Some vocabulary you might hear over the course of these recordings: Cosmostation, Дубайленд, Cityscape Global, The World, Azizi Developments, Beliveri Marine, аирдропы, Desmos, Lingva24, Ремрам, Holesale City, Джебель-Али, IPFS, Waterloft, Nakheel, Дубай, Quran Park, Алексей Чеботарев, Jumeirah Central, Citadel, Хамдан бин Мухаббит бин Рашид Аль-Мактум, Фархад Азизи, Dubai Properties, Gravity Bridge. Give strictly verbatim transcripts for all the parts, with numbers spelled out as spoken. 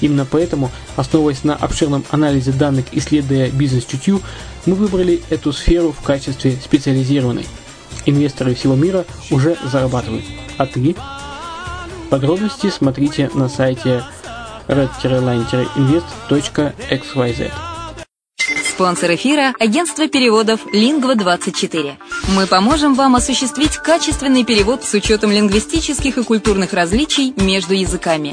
Именно поэтому, основываясь на обширном анализе данных, исследуя бизнес-чутью, мы выбрали эту сферу в качестве специализированной. Инвесторы всего мира уже зарабатывают. А ты? Подробности смотрите на сайте ред тире лайн дэ точка инвест точка экс уай зет. Спонсор эфира – агентство переводов Лингва двадцать четыре. Мы поможем вам осуществить качественный перевод с учетом лингвистических и культурных различий между языками.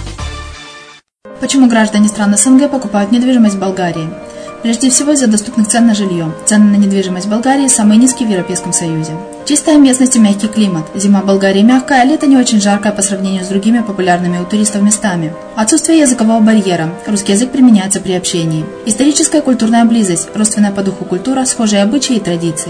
Почему граждане стран СНГ покупают недвижимость в Болгарии? Прежде всего из-за доступных цен на жилье. Цены на недвижимость в Болгарии самые низкие в Европейском Союзе. Чистая местность и мягкий климат. Зима в Болгарии мягкая, а лето не очень жаркое по сравнению с другими популярными у туристов местами. Отсутствие языкового барьера. Русский язык применяется при общении. Историческая культурная близость. Родственная по духу культура, схожие обычаи и традиции.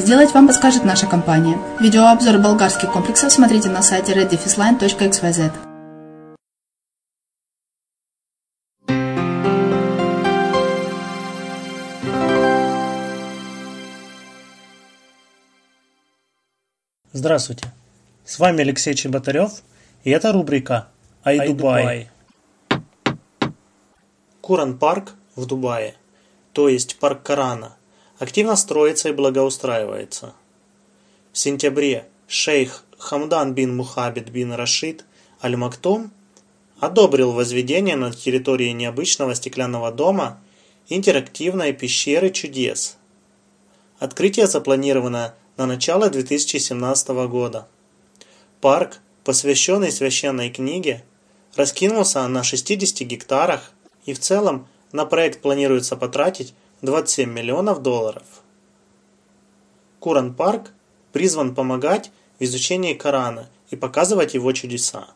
сделать, вам подскажет наша компания. Видеообзор болгарских комплексов смотрите на сайте ред дефис лайн точка экс уай зет. Здравствуйте, с вами Алексей Чеботарев, и это рубрика «Ай, Дубай». Quran Park в Дубае, то есть парк Корана, активно строится и благоустраивается. В сентябре шейх Хамдан бин Мухаббит бин Рашид Аль-Мактум одобрил возведение на территории необычного стеклянного дома интерактивной пещеры чудес. Открытие запланировано на начало две тысячи семнадцатого года. Парк, посвященный священной книге, раскинулся на шестидесяти гектарах, и в целом на проект планируется потратить двадцать семь миллионов долларов. Quran Park призван помогать в изучении Корана и показывать его чудеса.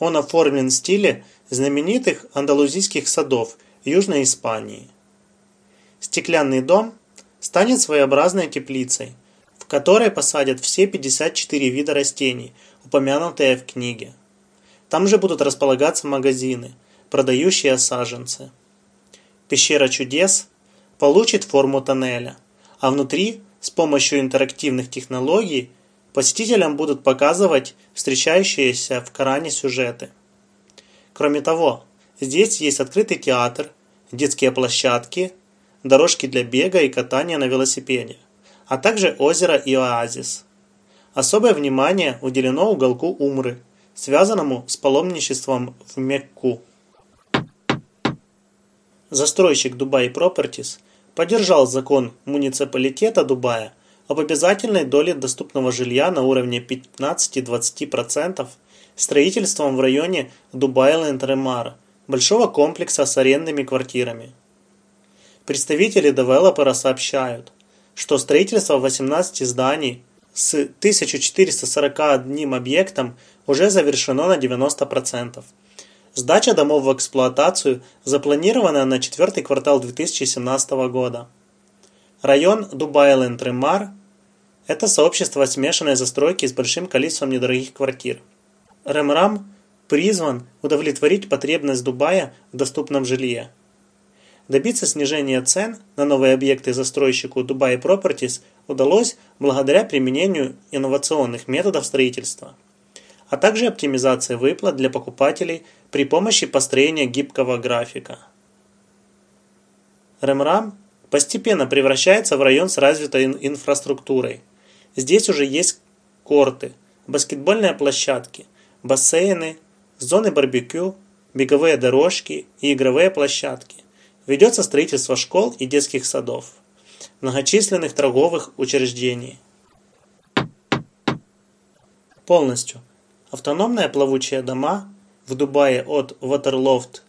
Он оформлен в стиле знаменитых андалузийских садов Южной Испании. Стеклянный дом станет своеобразной теплицей, в которой посадят все пятьдесят четыре вида растений, упомянутые в книге. Там же будут располагаться магазины, продающие саженцы. Пещера чудес получит форму тоннеля, а внутри с помощью интерактивных технологий посетителям будут показывать встречающиеся в Коране сюжеты. Кроме того, здесь есть открытый театр, детские площадки, дорожки для бега и катания на велосипеде, а также озеро и оазис. Особое внимание уделено уголку Умры, связанному с паломничеством в Мекку. Застройщик Dubai Properties поддержал закон муниципалитета Дубая об обязательной доле доступного жилья на уровне пятнадцать-двадцать процентов строительством в районе Дубайленд Ремрам, большого комплекса с арендными квартирами. Представители девелопера сообщают, что строительство восемнадцати зданий с тысяча четыреста сорок одним объектом уже завершено на девяносто процентов. Сдача домов в эксплуатацию запланирована на четвертый квартал две тысячи семнадцатого года. Район Дубайленд Ремрам – это сообщество смешанной застройки с большим количеством недорогих квартир. Ремрам призван удовлетворить потребность Дубая в доступном жилье. Добиться снижения цен на новые объекты застройщику Dubai Properties удалось благодаря применению инновационных методов строительства, а также оптимизации выплат для покупателей при помощи построения гибкого графика. Ремрам постепенно превращается в район с развитой инфраструктурой. Здесь уже есть корты, баскетбольные площадки, бассейны, зоны барбекю, беговые дорожки и игровые площадки. Ведется строительство школ и детских садов, многочисленных торговых учреждений. Полностью автономные плавучие дома в Дубае от Waterloft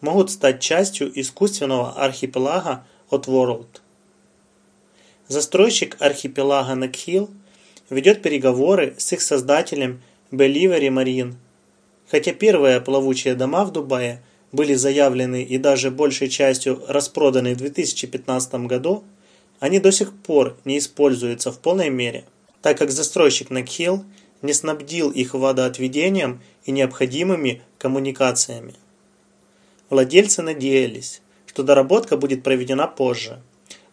могут стать частью искусственного архипелага от The World. Застройщик архипелага Nakheel ведет переговоры с их создателем Beliveri Marine. Хотя первые плавучие дома в Дубае были заявлены и даже большей частью распроданы в две тысячи пятнадцатом году, они до сих пор не используются в полной мере, так как застройщик Nakheel не снабдил их водоотведением и необходимыми коммуникациями. Владельцы надеялись, что доработка будет проведена позже,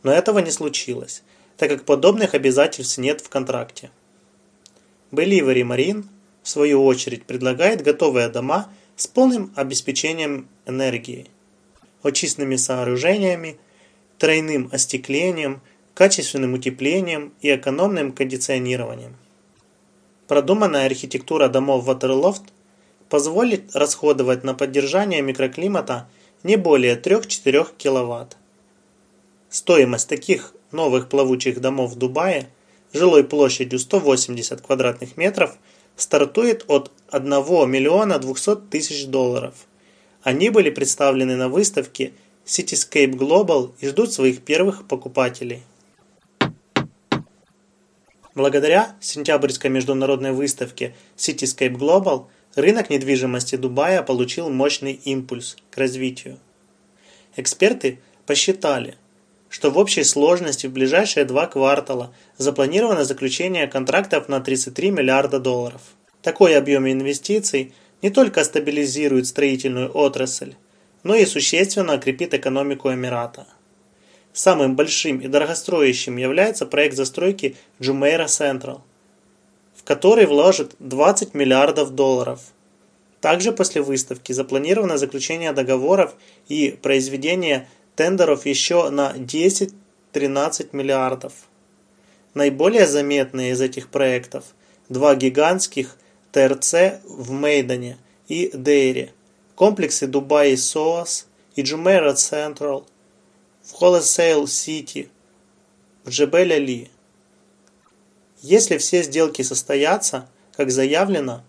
но этого не случилось, так как подобных обязательств нет в контракте. Beliveri Marine, в свою очередь, предлагает готовые дома с полным обеспечением энергии, очистными сооружениями, тройным остеклением, качественным утеплением и экономным кондиционированием. Продуманная архитектура домов Waterloft позволит расходовать на поддержание микроклимата не более от трёх до четырёх киловатт. Стоимость таких новых плавучих домов в Дубае жилой площадью сто восемьдесят квадратных метров стартует от одного миллиона двухсот тысяч долларов. Они были представлены на выставке Cityscape Global и ждут своих первых покупателей. Благодаря сентябрьской международной выставке Cityscape Global рынок недвижимости Дубая получил мощный импульс к развитию. Эксперты посчитали, что в общей сложности в ближайшие два квартала запланировано заключение контрактов на тридцать три миллиарда долларов. Такой объем инвестиций не только стабилизирует строительную отрасль, но и существенно укрепит экономику Эмирата. Самым большим и дорогостоящим является проект застройки Jumeirah Central, в который вложат двадцать миллиардов долларов. Также после выставки запланировано заключение договоров и произведение тендеров еще на десять-тринадцать миллиардов. Наиболее заметные из этих проектов – два гигантских ТРЦ в Мейдане и Дейре, комплексы Дубай Соас и Jumeirah Central, в Holesale City, в Джебель-Али. Если все сделки состоятся, как заявлено,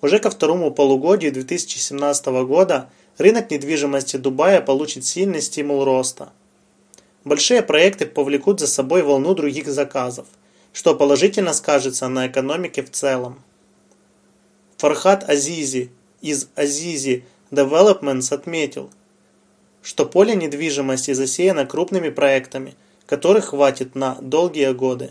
уже ко второму полугодию две тысячи семнадцатого года рынок недвижимости Дубая получит сильный стимул роста. Большие проекты повлекут за собой волну других заказов, что положительно скажется на экономике в целом. Фархад Азизи из Azizi Developments отметил, что поле недвижимости засеяно крупными проектами, которых хватит на долгие годы.